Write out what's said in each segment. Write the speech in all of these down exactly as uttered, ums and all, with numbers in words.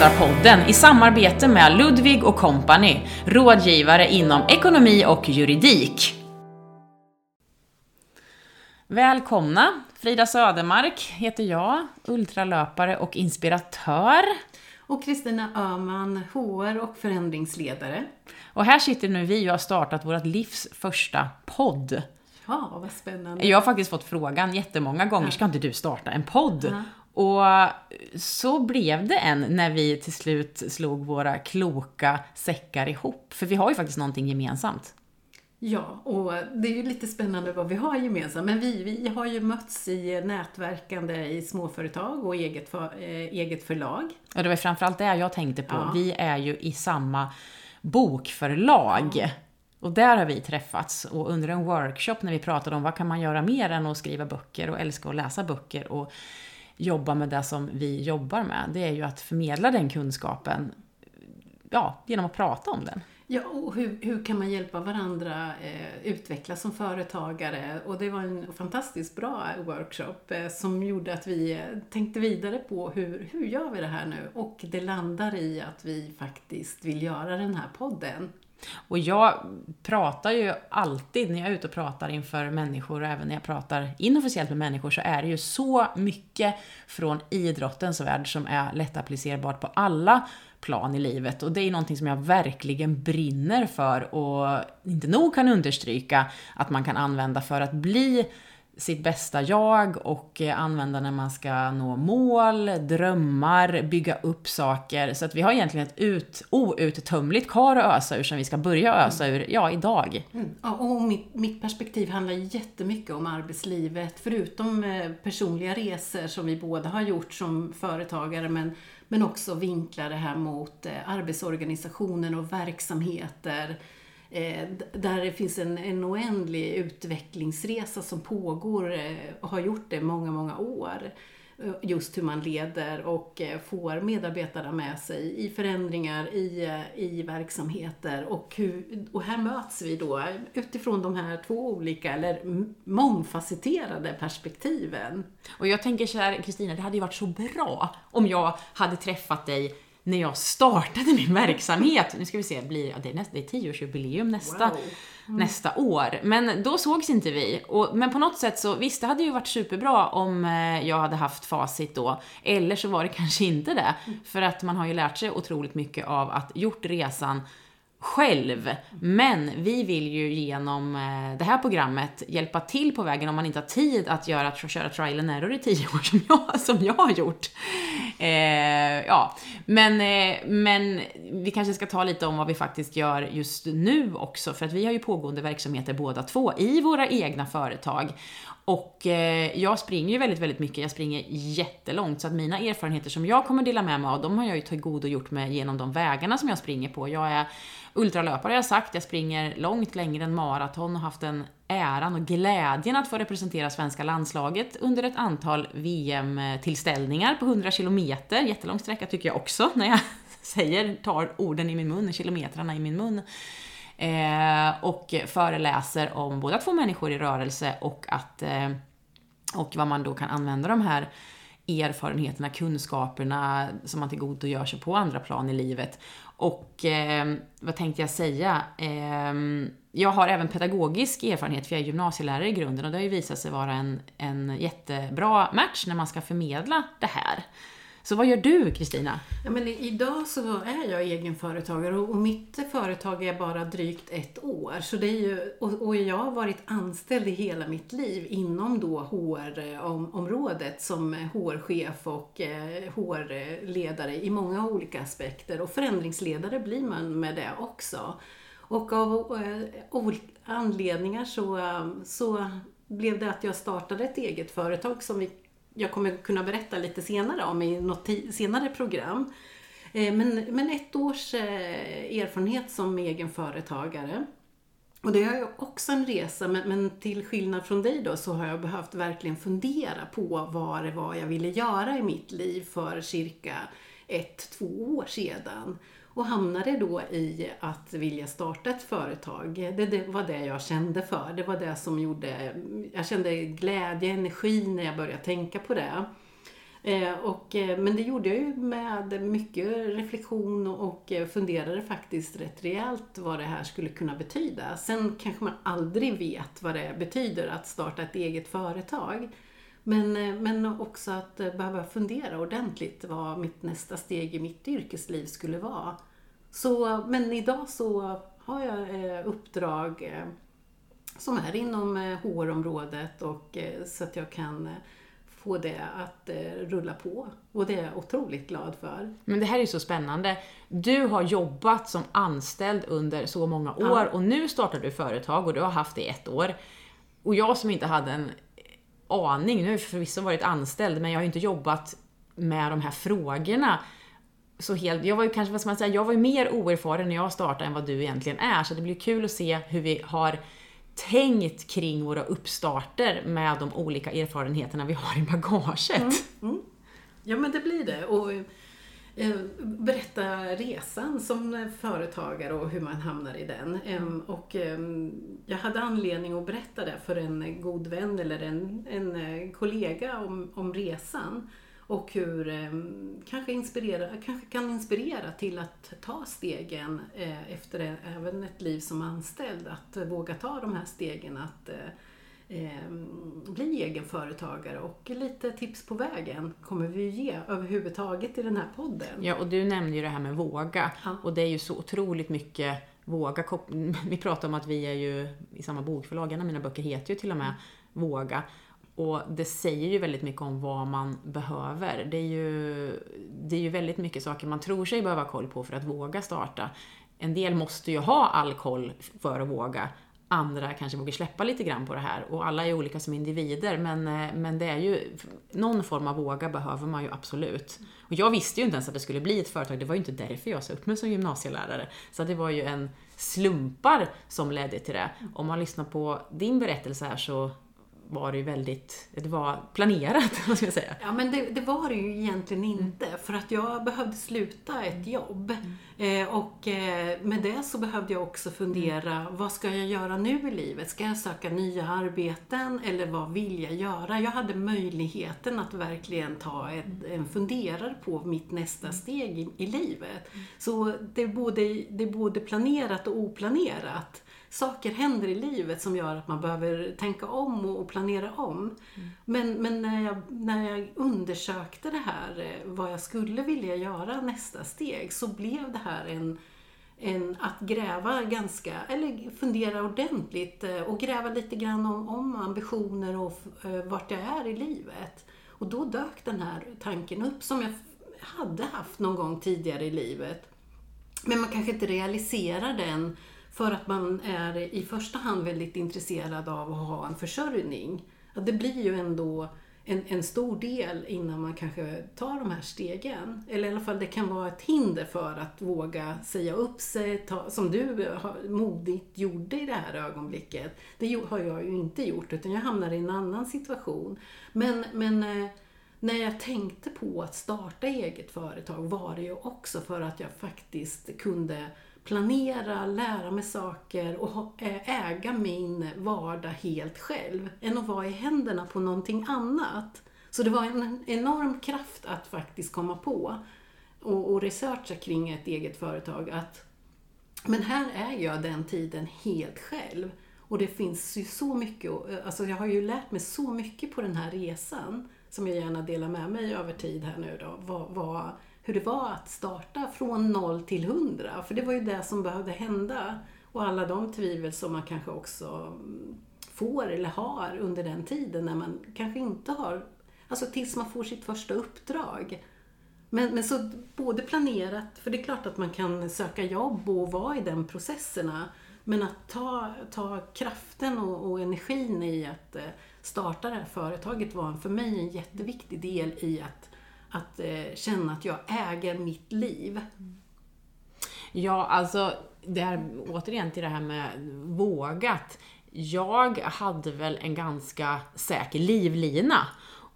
Ledarpodden i samarbete med Ludvig och Company, rådgivare inom ekonomi och juridik. Välkomna! Frida Södermark heter jag, ultralöpare och inspiratör. Och Kristina Öhman, H R och förändringsledare. Och här sitter nu vi och har startat vårt livs första podd. Ja, vad spännande. Jag har faktiskt fått frågan jättemånga gånger, ja. Ska inte du starta en podd? Ja. Och så blev det en när vi till slut slog våra kloka säckar ihop. För vi har ju faktiskt någonting gemensamt. Ja, och det är ju lite spännande vad vi har gemensamt. Men vi, vi har ju mötts i nätverkande i småföretag och eget, för, eget förlag. Ja, det var framförallt det jag tänkte på. Ja. Vi är ju i samma bokförlag. Ja. Och där har vi träffats och under en workshop när vi pratade om vad kan man göra mer än att skriva böcker och älska att läsa böcker och jobba med det som vi jobbar med. Det är ju att förmedla den kunskapen, ja, genom att prata om den. Ja, och hur, hur kan man hjälpa varandra eh, utvecklas som företagare? Och det var en fantastiskt bra workshop eh, som gjorde att vi tänkte vidare på hur, hur gör vi det här nu? Och det landar i att vi faktiskt vill göra den här podden. Och jag pratar ju alltid när jag är ute och pratar inför människor och även när jag pratar inofficiellt med människor så är det ju så mycket från idrottens värld som är lättapplicerbart på alla plan i livet. Och det är ju någonting som jag verkligen brinner för och inte nog kan understryka att man kan använda för att bli sitt bästa jag och använda när man ska nå mål, drömmar, bygga upp saker. Så att vi har egentligen ett ut, outtömligt kar att ösa ur som vi ska börja ösa ur ja, idag. Mm. Ja, och mitt, mitt perspektiv handlar jättemycket om arbetslivet. Förutom personliga resor som vi båda har gjort som företagare men, men också vinklar det här mot arbetsorganisationen och verksamheter. Där det finns en, en oändlig utvecklingsresa som pågår och har gjort det många, många år. Just hur man leder och får medarbetarna med sig i förändringar i, i verksamheter. Och, hur, och här möts vi då utifrån de här två olika eller mångfacetterade perspektiven. Och jag tänker så här, Kristina, det hade ju varit så bra om jag hade träffat dig när jag startade min verksamhet. Nu ska vi se, blir, det är, nästa, det är tioårsjubileum nästa, wow. mm. nästa år. Men då sågs inte vi. Och, men på något sätt så, visst det hade ju varit superbra om jag hade haft facit då. Eller så var det kanske inte det. Mm. För att man har ju lärt sig otroligt mycket av att gjort resan själv. Men vi vill ju genom det här programmet hjälpa till på vägen om man inte har tid att göra att köra trial and error i tio år som jag, som jag har gjort. Eh, ja. men, eh, men vi kanske ska ta lite om vad vi faktiskt gör just nu också. För att vi har ju pågående verksamheter båda två i våra egna företag. Och eh, jag springer ju väldigt, väldigt mycket. Jag springer jättelångt så att mina erfarenheter som jag kommer dela med mig av, de har jag ju tillgodogjort mig genom de vägarna som jag springer på. Jag är ultralöpare, jag har sagt. Jag springer långt längre än maraton och haft en äran och glädjen att få representera svenska landslaget under ett antal V M-tillställningar på hundra kilometer. Jättelång sträcka tycker jag också när jag säger, tar orden i min mun, kilometrarna i min mun. Eh, och föreläser om både att få människor i rörelse och, att, eh, och vad man då kan använda de här erfarenheterna, kunskaperna som man tillgodogör sig på andra plan i livet. Och eh, vad tänkte jag säga? Eh, jag har även pedagogisk erfarenhet för jag är gymnasielärare i grunden och det har ju visat sig vara en, en jättebra match när man ska förmedla det här. Så vad gör du, Kristina? Ja, men idag så är jag egenföretagare och mitt företag är bara drygt ett år. Så det är ju, och jag har varit anställd i hela mitt liv inom då H R-området som H R-chef och H R-ledare i många olika aspekter. Och förändringsledare blir man med det också. Och av olika anledningar så, så blev det att jag startade ett eget företag som vi jag kommer kunna berätta lite senare om i något t- senare program. Men, men ett års erfarenhet som egen företagare. Och det är också en resa. Men, men till skillnad från dig då så har jag behövt verkligen fundera på vad det var jag ville göra i mitt liv för cirka ett, två år sedan. Och hamnade då i att vilja starta ett företag. Det, det var det jag kände för. Det var det som gjorde... Jag kände glädje, energi när jag började tänka på det. Eh, och, eh, men det gjorde jag ju med mycket reflektion och, och funderade faktiskt rätt rejält vad det här skulle kunna betyda. Sen kanske man aldrig vet vad det betyder att starta ett eget företag. Men, men också att behöva fundera ordentligt vad mitt nästa steg i mitt yrkesliv skulle vara. Så, men idag så har jag uppdrag som är inom H R-området och så att jag kan få det att rulla på. Och det är jag otroligt glad för. Men det här är ju så spännande. Du har jobbat som anställd under så många år, ja. Och nu startar du företag och du har haft det i ett år. Och jag som inte hade en aning, nu har jag förvisso varit anställd men jag har ju inte jobbat med de här frågorna så helt, jag var ju kanske, vad ska man säga, jag var ju mer oerfaren när jag startade än vad du egentligen är, så det blir kul att se hur vi har tänkt kring våra uppstarter med de olika erfarenheterna vi har i bagaget. Mm, mm. Ja men det blir det, och eh, berätta resan som företagare och hur man hamnar i den. Mm. Och eh, jag hade anledning att berätta det för en god vän eller en, en kollega om, om resan. Och hur eh, kanske, inspirera, kanske kan inspirera till att ta stegen eh, efter även ett liv som anställd. Att våga ta de här stegen att eh, eh, bli egen företagare. Och lite tips på vägen kommer vi ge överhuvudtaget i den här podden. Ja, och du nämnde ju det här med våga. Ja. Och det är ju så otroligt mycket våga. Vi pratar om att vi är ju i samma bokförlag. En av mina böcker heter ju till och med Våga. Och det säger ju väldigt mycket om vad man behöver. Det är ju, det är ju väldigt mycket saker man tror sig behöva koll på för att våga starta. En del måste ju ha all koll för att våga. Andra kanske vågar släppa lite grann på det här. Och alla är olika som individer. Men, men det är ju, någon form av våga behöver man ju absolut. Och jag visste ju inte ens att det skulle bli ett företag. Det var ju inte därför jag sa upp mig som gymnasielärare. Så det var ju en slumpar som ledde till det. Om man lyssnar på din berättelse här så var det ju väldigt, det var planerat, vad ska jag säga. Ja, men det, det var det ju egentligen inte, mm. för att jag behövde sluta ett jobb. Mm. Eh, och eh, med det så behövde jag också fundera, mm. vad ska jag göra nu i livet? Ska jag söka nya arbeten eller vad vill jag göra? Jag hade möjligheten att verkligen ta ett, en funderare på mitt nästa steg i, i livet. Mm. Så det är, både, det är både planerat och oplanerat. Saker händer i livet som gör att man behöver tänka om och planera om. Mm. Men, men när, jag, när jag undersökte det här, vad jag skulle vilja göra nästa steg, så blev det här en, en att gräva ganska, eller fundera ordentligt och gräva lite grann om, om ambitioner och vart jag är i livet. Och då dök den här tanken upp som jag hade haft någon gång tidigare i livet. Men man kanske inte realiserar den. För att man är i första hand väldigt intresserad av att ha en försörjning. Att det blir ju ändå en, en stor del innan man kanske tar de här stegen. Eller i alla fall det kan vara ett hinder för att våga säga upp sig. Ta, som du modigt gjorde i det här ögonblicket. Det har jag ju inte gjort utan jag hamnar i en annan situation. Men, men när jag tänkte på att starta eget företag var det ju också för att jag faktiskt kunde planera, lära mig saker och äga min vardag helt själv än att vara i händerna på någonting annat. Så det var en enorm kraft att faktiskt komma på och, och researcha kring ett eget företag. Att, men här är jag den tiden helt själv och det finns ju så mycket, alltså jag har ju lärt mig så mycket på den här resan som jag gärna delar med mig över tid här nu då, vad, vad hur det var att starta från noll till hundra. För det var ju det som behövde hända. Och alla de tvivel som man kanske också får eller har under den tiden. När man kanske inte har, alltså tills man får sitt första uppdrag. Men, men så både planerat, för det är klart att man kan söka jobb och vara i den processerna. Men att ta, ta kraften och, och energin i att starta det här företaget var för mig en jätteviktig del i att Att eh, känna att jag äger mitt liv. Ja, alltså det här, återigen till det här med vågat. Jag hade väl en ganska säker livlina.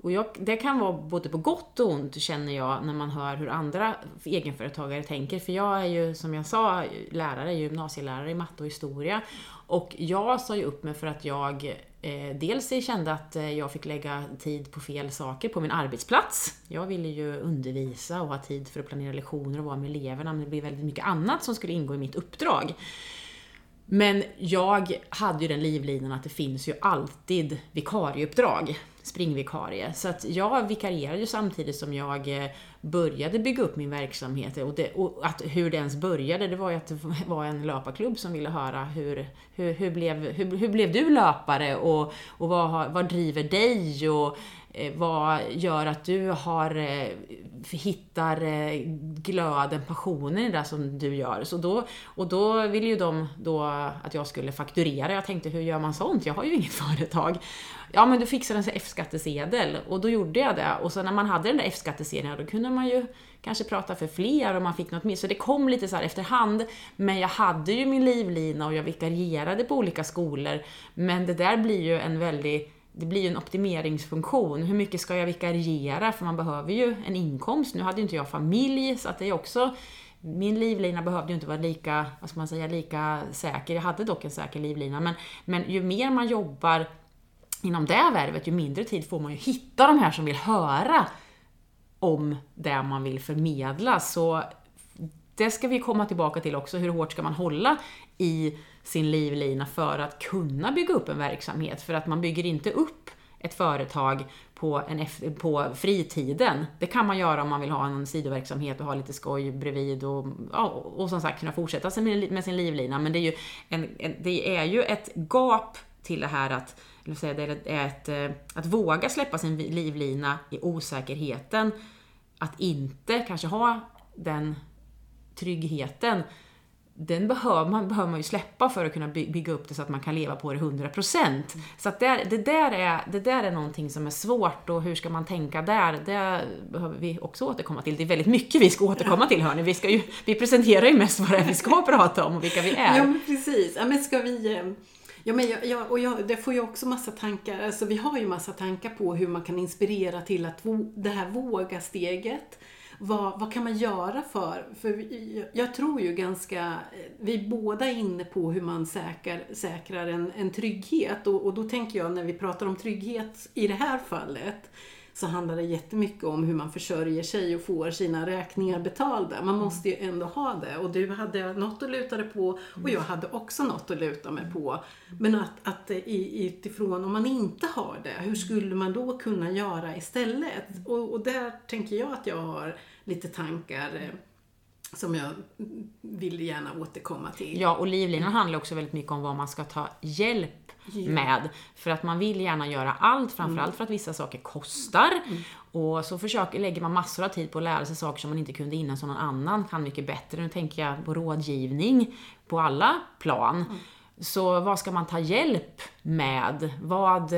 Och jag, det kan vara både på gott och ont känner jag när man hör hur andra egenföretagare tänker. För jag är ju, som jag sa, lärare, gymnasielärare i matte och historia. Och jag sa ju upp mig för att jag Eh, dels jag kände att jag fick lägga tid på fel saker på min arbetsplats. Jag ville ju undervisa och ha tid för att planera lektioner och vara med eleverna. Men det blev väldigt mycket annat som skulle ingå i mitt uppdrag. Men jag hade ju den livlinan att det finns ju alltid vikarieuppdrag, springvikarie. Så att jag vikarierade ju samtidigt som jag började bygga upp min verksamhet. Och, det, och att hur det ens började, det var ju att det var en löparklubb som ville höra hur, hur, hur, blev, hur, hur blev du löpare och, och vad, vad driver dig och vad gör att du har, hittar glöden, passionen i det som du gör. Så då, och då ville ju de då att jag skulle fakturera. Jag tänkte, hur gör man sånt? Jag har ju inget företag. Ja, men du fixar en F-skattesedel. Och då gjorde jag det. Och så när man hade den där F-skattesedeln, då kunde man ju kanske prata för fler och man fick något mer. Så det kom lite så här efterhand. Men jag hade ju min livlina och jag vikarierade på olika skolor. Men det där blir ju en väldigt... Det blir ju en optimeringsfunktion. Hur mycket ska jag vikariera? För man behöver ju en inkomst. Nu hade ju inte jag familj, så att det är också... Min livlina behövde ju inte vara lika, vad ska man säga, lika säker. Jag hade dock en säker livlina. Men, men ju mer man jobbar inom det värvet, ju mindre tid får man ju hitta de här som vill höra om det man vill förmedla. Så det ska vi komma tillbaka till också. Hur hårt ska man hålla i sin livlina för att kunna bygga upp en verksamhet? För att man bygger inte upp ett företag på, en, på fritiden. Det kan man göra om man vill ha en sidoverksamhet och ha lite skoj bredvid och, och, och som sagt kunna fortsätta med, med sin livlina. Men det är ju, en, en, det är ju ett gap till det här att, vill säga, det är ett, att våga släppa sin livlina i osäkerheten. Att inte kanske ha den tryggheten, den behöver man, behöver man ju släppa för att kunna bygga upp det så att man kan leva på det hundra procent. Så att det, det, där är, det där är någonting som är svårt, och hur ska man tänka där? Det behöver vi också återkomma till. Det är väldigt mycket vi ska återkomma till, hörni. Vi, ska ju, vi presenterar ju mest vad det är vi ska prata om och vilka vi är. Ja, men precis. Ja, men ska vi... Ja, men jag, jag, och jag, det får ju också massa tankar. Alltså, vi har ju massa tankar på hur man kan inspirera till att det här våga-steget. Vad, vad kan man göra för, för vi, jag tror ju ganska, vi båda är inne på hur man säkrar, säkrar en, en trygghet, och, och då tänker jag, när vi pratar om trygghet i det här fallet, så handlar det jättemycket om hur man försörjer sig och får sina räkningar betalda. Man måste ju ändå ha det, och du hade något att luta dig på och jag hade också något att luta mig på. Men att, att i, utifrån om man inte har det, hur skulle man då kunna göra istället? Och, och där tänker jag att jag har lite tankar som jag vill gärna återkomma till. Ja, och livlinan handlar också väldigt mycket om vad man ska ta hjälp med, för att man vill gärna göra allt, framförallt för att vissa saker kostar, och så försöker, lägger man massor av tid på att lära sig saker som man inte kunde innan, som någon annan kan mycket bättre. Nu tänker jag på rådgivning på alla plan. Så vad ska man ta hjälp med? Vad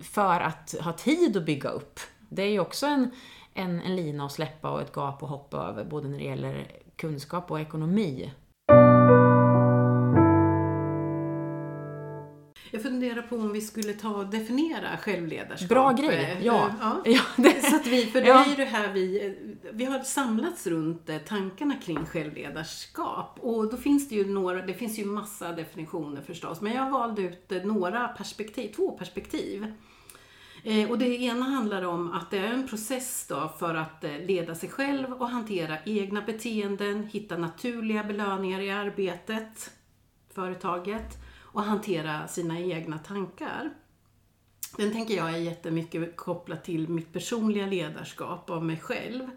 för att ha tid att bygga upp? Det är ju också en, en, en lina att släppa och ett gap att hoppa över, både när det gäller kunskap och ekonomi. Jag funderar på om vi skulle ta och definiera självledarskap. Bra grej, ja. ja. ja det. Så att vi, för det ja. är det här vi, vi har samlats runt tankarna kring självledarskap. Och då finns det ju några, det finns ju massa definitioner förstås. Men jag valde ut några perspektiv, två perspektiv. Och det ena handlar om att det är en process då för att leda sig själv och hantera egna beteenden, hitta naturliga belöningar i arbetet, företaget. Och hantera sina egna tankar. Den tänker jag är jättemycket kopplat till mitt personliga ledarskap av mig själv.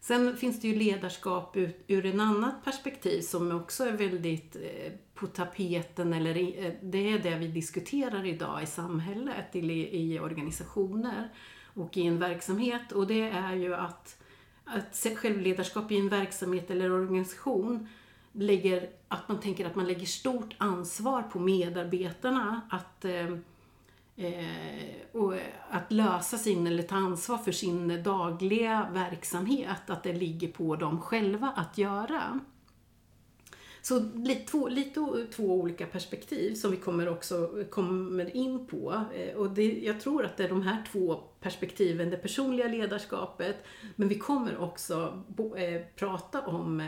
Sen finns det ju ledarskap ut, ur en annat perspektiv som också är väldigt eh, på tapeten. Eller, eh, det är det vi diskuterar idag i samhället, i, i organisationer och i en verksamhet. Och det är ju att, att självledarskap i en verksamhet eller organisation lägger, att man tänker att man lägger stort ansvar på medarbetarna att, eh, och att lösa sin eller ta ansvar för sin dagliga verksamhet, att det ligger på dem själva att göra. Så lite två, lite, två olika perspektiv som vi kommer också kommer in på. Och det, jag tror att det är de här två perspektiven, det personliga ledarskapet, men vi kommer också bo, eh, prata om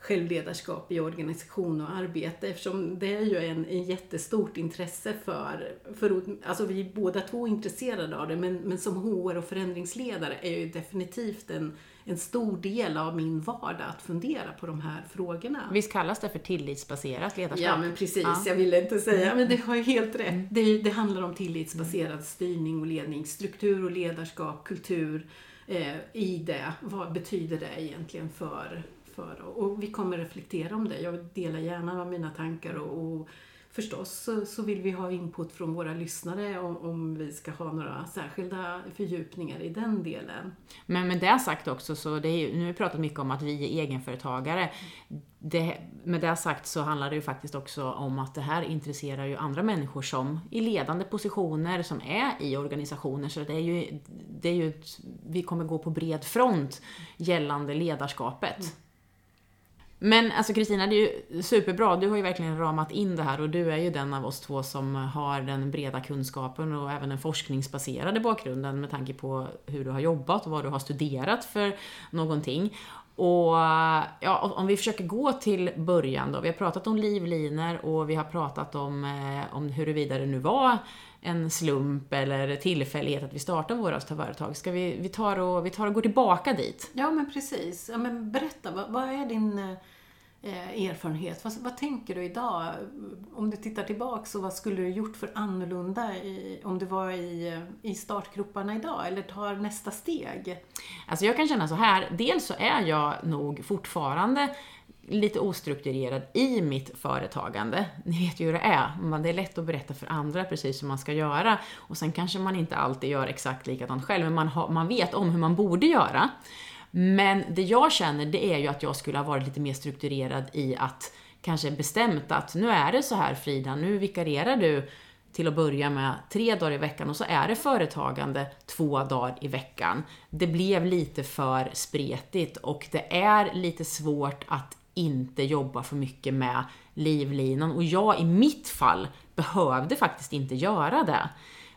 självledarskap i organisation och arbete, eftersom det är ju en, en jättestort intresse för, för, alltså vi är båda två intresserade av det, men, men som H R och förändringsledare är ju definitivt en, en stor del av min vardag att fundera på de här frågorna. Visst kallas det för tillitsbaserat ledarskap? Ja, men precis, ja. Jag ville inte säga, men det har ju helt rätt. Mm. Det, det handlar om tillitsbaserad mm. styrning och ledning, struktur och ledarskap, kultur eh, i det. Vad betyder det egentligen för... För. Och vi kommer reflektera om det. Jag delar gärna mina tankar och, och förstås så, så vill vi ha input från våra lyssnare om, om vi ska ha några särskilda fördjupningar i den delen. Men med det sagt också, så det är, nu har vi pratat mycket om att vi är egenföretagare. Det, med det sagt så handlar det ju faktiskt också om att det här intresserar ju andra människor som i ledande positioner som är i organisationer, så det är ju, det är ju vi kommer gå på bred front gällande ledarskapet. Mm. Men alltså Kristina, det är ju superbra. Du har ju verkligen ramat in det här och du är ju den av oss två som har den breda kunskapen och även den forskningsbaserade bakgrunden med tanke på hur du har jobbat och vad du har studerat för någonting. Och ja, om vi försöker gå till början då. Vi har pratat om livlinor och vi har pratat om, om huruvida det nu var en slump eller tillfällighet att vi startar våra företag. Ska vi, vi, tar och, vi tar och går tillbaka dit? Ja, men precis. Ja, men berätta, vad, vad är din eh, erfarenhet? Vad, vad tänker du idag? Om du tittar tillbaka, så vad skulle du gjort för annorlunda i, om du var i, i startgroparna idag eller tar nästa steg? Alltså jag kan känna så här. Dels så är jag nog fortfarande lite ostrukturerad i mitt företagande. Ni vet ju hur det är. Men det är lätt att berätta för andra precis hur man ska göra. Och sen kanske man inte alltid gör exakt likadant själv. Men man, har, man vet om hur man borde göra. Men det jag känner, det är ju att jag skulle ha varit lite mer strukturerad i att kanske bestämt att nu är det så här, Frida. Nu vikarierar du till att börja med tre dagar i veckan och så är det företagande två dagar i veckan. Det blev lite för spretigt och det är lite svårt att inte jobba för mycket med livlinan, och jag i mitt fall behövde faktiskt inte göra det,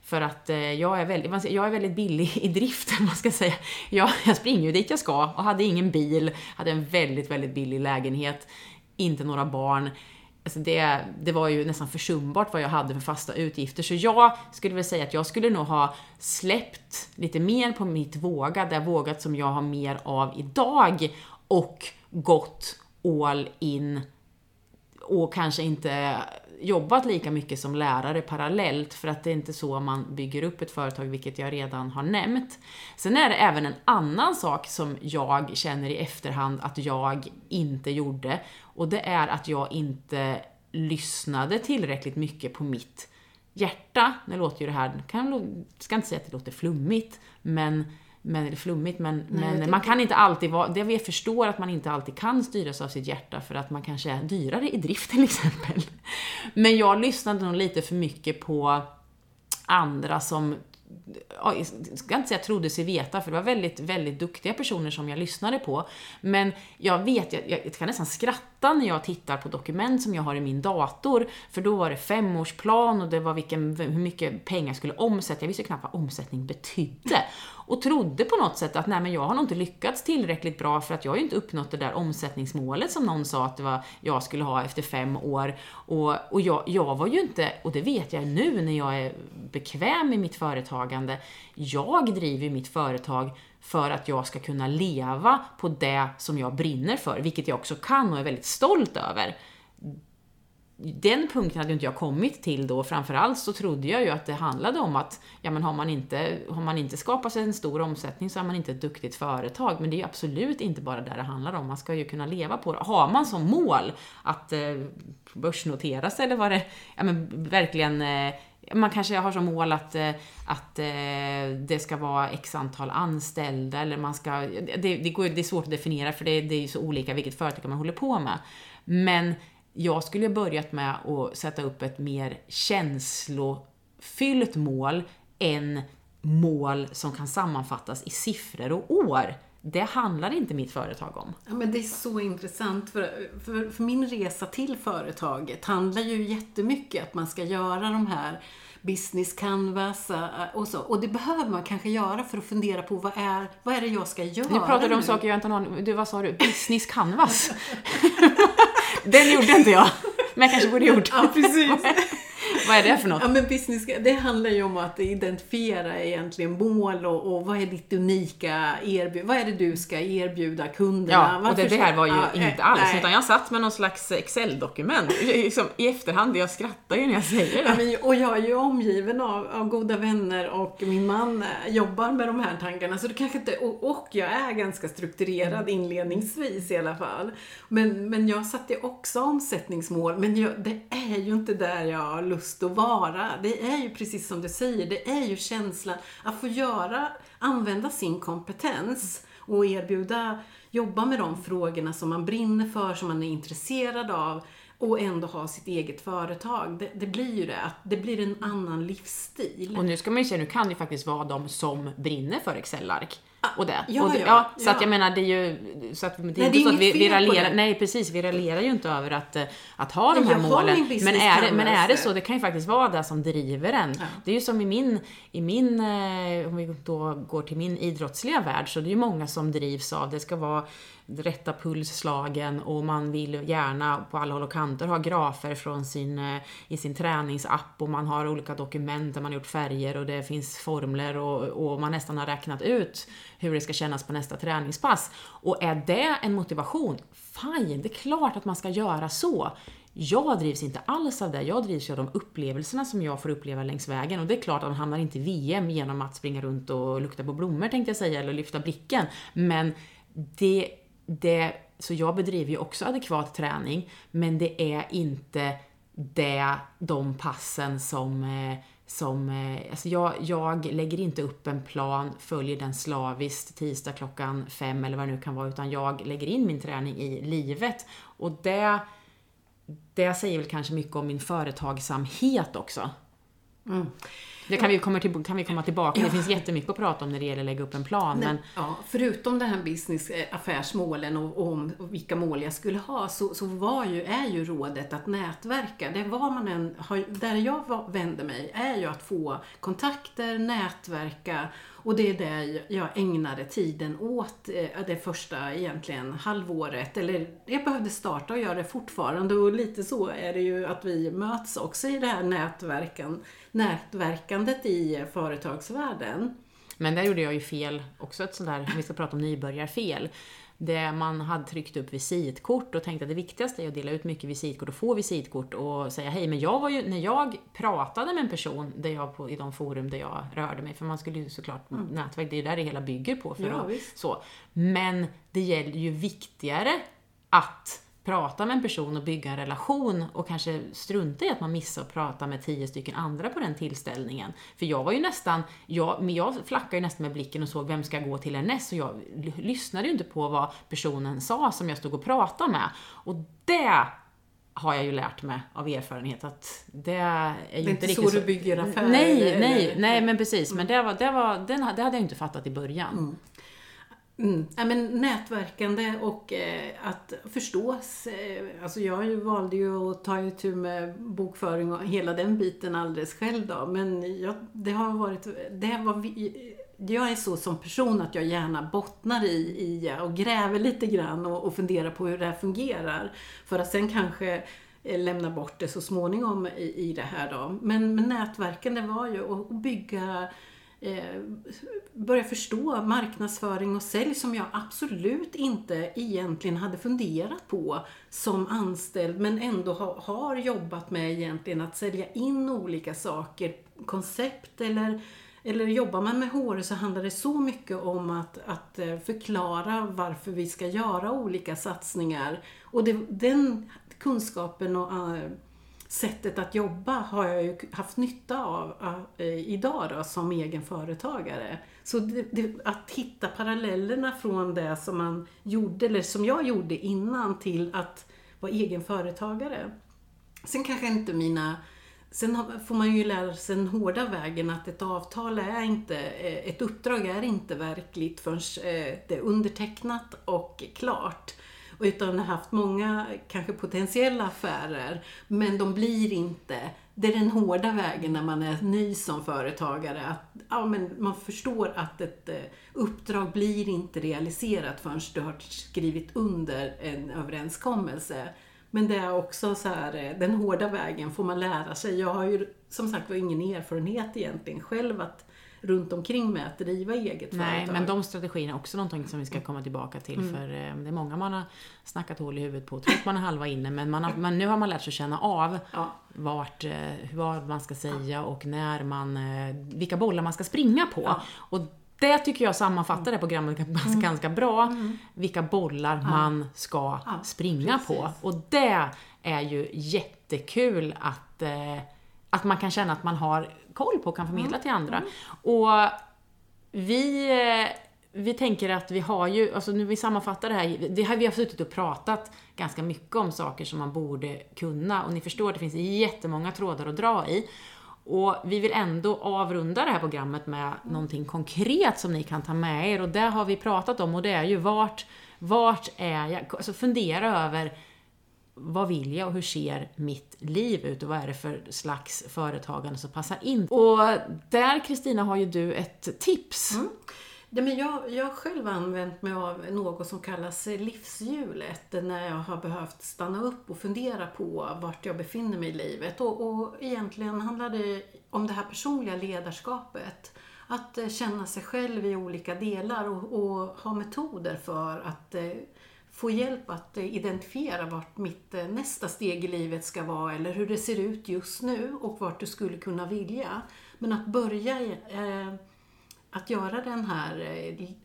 för att jag är väldigt, jag är väldigt billig i driften, man ska säga. Jag, jag springer ju dit jag ska och hade ingen bil, hade en väldigt, väldigt billig lägenhet, inte några barn. Alltså det, det var ju nästan försumbart vad jag hade för fasta utgifter. Så jag skulle väl säga att jag skulle nog ha släppt lite mer på mitt våga, det vågat som jag har mer av idag, och gått all in och kanske inte jobbat lika mycket som lärare parallellt, för att det är inte så man bygger upp ett företag, vilket jag redan har nämnt. Sen är det även en annan sak som jag känner i efterhand att jag inte gjorde, och det är att jag inte lyssnade tillräckligt mycket på mitt hjärta. Det låter ju det här, kan, ska inte säga att det låter flummigt, men Men det är flummigt, men, Nej, men man kan inte alltid vara, det vi förstår att man inte alltid kan styras av sitt hjärta, för att man kanske är dyrare i drift till exempel. Men jag lyssnade nog lite för mycket på andra som, jag ska inte säga trodde sig veta, för det var väldigt, väldigt duktiga personer som jag lyssnade på. Men jag vet, jag, jag kan nästan skratta när jag tittar på dokument som jag har i min dator, för då var det femårsplan och det var vilken, hur mycket pengar jag skulle omsätta. Jag visste knappt vad omsättning betydde och trodde på något sätt att nej, men jag har nog inte lyckats tillräckligt bra, för att jag har ju inte uppnått det där omsättningsmålet som någon sa att det var, jag skulle ha efter fem år. Och, och jag, jag var ju inte, och det vet jag nu när jag är bekväm i mitt företagande, jag driver mitt företag för att jag ska kunna leva på det som jag brinner för, vilket jag också kan och är väldigt stolt över. Den punkten hade ju inte jag kommit till då. Framförallt så trodde jag ju att det handlade om att ja, men har, man inte, har man inte skapat sig en stor omsättning, så är man inte ett duktigt företag. Men det är ju absolut inte bara där det handlar om. Man ska ju kunna leva på det. Har man som mål att eh, börsnotera sig, eller vad det ja, men verkligen... Eh, man kanske har som mål att, att det ska vara x antal anställda, eller man ska, det, det, går, det är svårt att definiera, för det, det är ju så olika vilket företag man håller på med. Men jag skulle ha börjat med att sätta upp ett mer känslofyllt mål än mål som kan sammanfattas i siffror och år. Det handlar inte mitt företag om. Ja, men det är så intressant. För, för, för min resa till företaget handlar ju jättemycket att man ska göra de här business canvas och så. Och det behöver man kanske göra för att fundera på vad är, vad är det jag ska göra. Nu pratar du om saker jag inte har någon... Du, vad sa du? Business canvas. Den gjorde inte jag. Men jag kanske borde gjort. Ja, precis. Vad är det för något? Ja, men business, det handlar ju om att identifiera egentligen mål och, och vad är ditt unika erbjud, vad är det du ska erbjuda kunderna? Ja, och varför det, det här var ju ja, inte alls, nej. Utan jag satt med någon slags Excel-dokument. Liksom, i efterhand, jag skrattar ju när jag säger det. Ja, men, och jag är ju omgiven av, av goda vänner och min man jobbar med de här tankarna. Så det kanske inte, och, och jag är ganska strukturerad inledningsvis i alla fall. Men, men jag satte också omsättningsmål, men jag, det är ju inte där jag har lust att vara. Det är ju precis som du säger, det är ju känslan att få göra, använda sin kompetens och erbjuda, jobba med de frågorna som man brinner för, som man är intresserad av och ändå ha sitt eget företag. Det, det blir ju det, att det blir en annan livsstil. Och nu ska man ju säga, nu kan det faktiskt vara de som brinner för Excel-ark. Och det. Ja, och det, ja, ja, så ja. Att jag menar det är ju så att, det nej, är inte det är så att vi, vi raljerar, nej precis, vi raljerar ju inte över att, att ha de här målen, men är, det, men är det så, det kan ju faktiskt vara det som driver en. Ja. Det är ju som i min, i min, om vi då går till min idrottsliga värld, så det är ju många som drivs av, det ska vara rätta pulsslagen och man vill gärna på alla håll och kanter ha grafer från sin, i sin träningsapp, och man har olika dokument där man har gjort färger och det finns formler och, och man nästan har räknat ut hur det ska kännas på nästa träningspass. Och är det en motivation? Fine, det är klart att man ska göra så. Jag drivs inte alls av det. Jag drivs av de upplevelserna som jag får uppleva längs vägen. Och det är klart att man hamnar inte i V M genom att springa runt och lukta på blommor, tänkte jag säga, eller lyfta blicken. Men det, det, så jag bedriver ju också adekvat träning, men det är inte det, de passen som... som, alltså jag, jag lägger inte upp en plan, följer den slaviskt tisdag klockan fem eller vad det nu kan vara, utan jag lägger in min träning i livet, och det, det säger väl kanske mycket om min företagsamhet också. Mm. Det kan vi, komma till, kan vi komma tillbaka, ja. Det finns jättemycket att prata om när det gäller att lägga upp en plan. Men... Ja, förutom den här business-affärsmålen och, och om vilka mål jag skulle ha, så, så var ju, är ju rådet att nätverka. Det var man en, har, där jag vänder mig är ju att få kontakter, nätverka, och det är där jag ägnade tiden åt det första egentligen halvåret. Eller jag behövde starta och göra det fortfarande, och lite så är det ju att vi möts också i det här nätverken, nätverken i företagsvärlden. Men där gjorde jag ju fel också, ett sånt där, vi ska prata om nybörjarfel, där man hade tryckt upp visitkort och tänkte att det viktigaste är att dela ut mycket visitkort och få visitkort och säga hej. Men jag var ju, när jag pratade med en person där jag på, i de forum där jag rörde mig, för man skulle ju såklart mm. nätverk, det är ju där det hela bygger på för ja, visst. Så. Men det gäller ju viktigare att prata med en person och bygga en relation, och kanske strunta i att man missar att prata med tio stycken andra på den tillställningen. För jag var ju nästan, jag, jag flackade ju nästan med blicken och såg vem ska gå till härnäst, och jag lyssnade ju inte på vad personen sa som jag stod och pratade med. Och det har jag ju lärt mig av erfarenhet, att det är ju inte, inte riktigt så. Det är inte så du bygger affärer. Nej, nej, nej, men precis. Mm. Men det, var, det, var, det hade jag inte fattat i början. Mm. Mm. Ja, men nätverkande och eh, att förstås, eh, alltså jag valde ju att ta itu med bokföring och hela den biten alldeles själv då, men jag, det har varit, det var vi, jag är så som person att jag gärna bottnar i, i och gräver lite grann och, och funderar på hur det här fungerar, för att sen kanske lämna bort det så småningom i, i det här då. Men, men nätverkande var ju att bygga, Eh, börja förstå marknadsföring och sälj, som jag absolut inte egentligen hade funderat på som anställd, men ändå ha, har jobbat med egentligen, att sälja in olika saker, koncept, eller, eller jobbar man med H R så handlar det så mycket om att, att förklara varför vi ska göra olika satsningar, och det, den kunskapen och uh, sättet att jobba har jag ju haft nytta av äh, idag då, som egen företagare. Så det, det, att hitta parallellerna från det som man gjorde, eller som jag gjorde innan, till att vara egen företagare. Sen kanske inte mina... Sen har, får man ju lära sig den hårda vägen, att ett avtal är inte... Ett uppdrag är inte verkligt förrän äh, det är undertecknat och klart. Utan har haft många kanske potentiella affärer, men de blir inte det är den hårda vägen när man är ny som företagare. Att, ja, men man förstår att ett uppdrag blir inte realiserat förrän du har skrivit under en överenskommelse. Men det är också så här, den hårda vägen får man lära sig. Jag har ju som sagt var ingen erfarenhet egentligen själv att runt omkring med att driva eget Nej, företag. Men de strategierna är också någonting som vi ska komma tillbaka till. Mm. För det är många man har snackat hål i huvudet på. Tror att man är halva inne. Men, man har, men nu har man lärt sig känna av ja. vart, vad man ska säga och när man, vilka bollar man ska springa på. Ja. Och det tycker jag sammanfattar det programmet mm. ganska bra. Mm. Vilka bollar ja. man ska ja. springa Precis. på. Och det är ju jättekul att, att man kan känna att man har koll på och kan förmedla mm. till andra. Mm. Och vi, vi tänker att vi har ju, alltså nu vi sammanfattar det här, det här vi har suttit och pratat ganska mycket om saker som man borde kunna. Och ni förstår att det finns jättemånga trådar att dra i. Och vi vill ändå avrunda det här programmet med mm. någonting konkret som ni kan ta med er. Och det har vi pratat om och det är ju vart, vart är jag? Alltså fundera över vad vill jag och hur ser mitt liv ut och vad är det för slags företagande som passar in. Och där, Kristina, har ju du ett tips. Mm. Ja, men jag, jag själv har använt mig av något som kallas livshjulet när jag har behövt stanna upp och fundera på vart jag befinner mig i livet. Och, och egentligen handlar det om det här personliga ledarskapet. Att känna sig själv i olika delar och, och ha metoder för att få hjälp att identifiera vart mitt nästa steg i livet ska vara eller hur det ser ut just nu och vart du skulle kunna vilja. Men att börja eh, att göra den här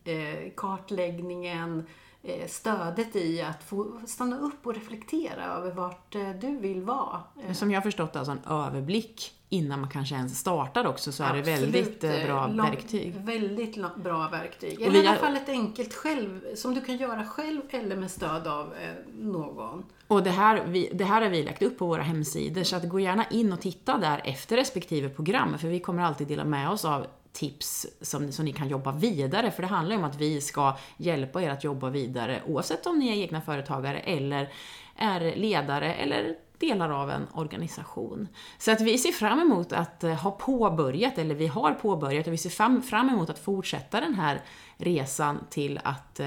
eh, kartläggningen, eh, stödet i att få stanna upp och reflektera över vart eh, du vill vara. Som jag har förstått, alltså en överblick innan man kanske ens startar också, så Absolut. är det väldigt bra lång, verktyg. Väldigt lång, bra verktyg. Eller i alla fall ett enkelt själv, som du kan göra själv eller med stöd av någon. Och det här, vi, det här har vi lagt upp på våra hemsidor, så att gå gärna in och titta där efter respektive program. För vi kommer alltid dela med oss av tips som, som ni kan jobba vidare. För det handlar om att vi ska hjälpa er att jobba vidare oavsett om ni är egna företagare eller är ledare eller delar av en organisation. Så att vi ser fram emot att ha påbörjat, eller vi har påbörjat, och vi ser fram, fram emot att fortsätta den här resan till att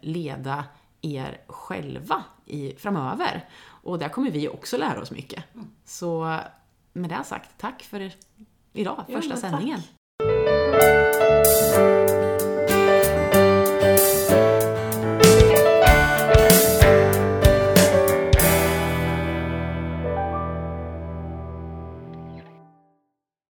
leda er själva i, framöver. Och där kommer vi också lära oss mycket. Så med det sagt, tack för idag, första ja, sändningen. Tack.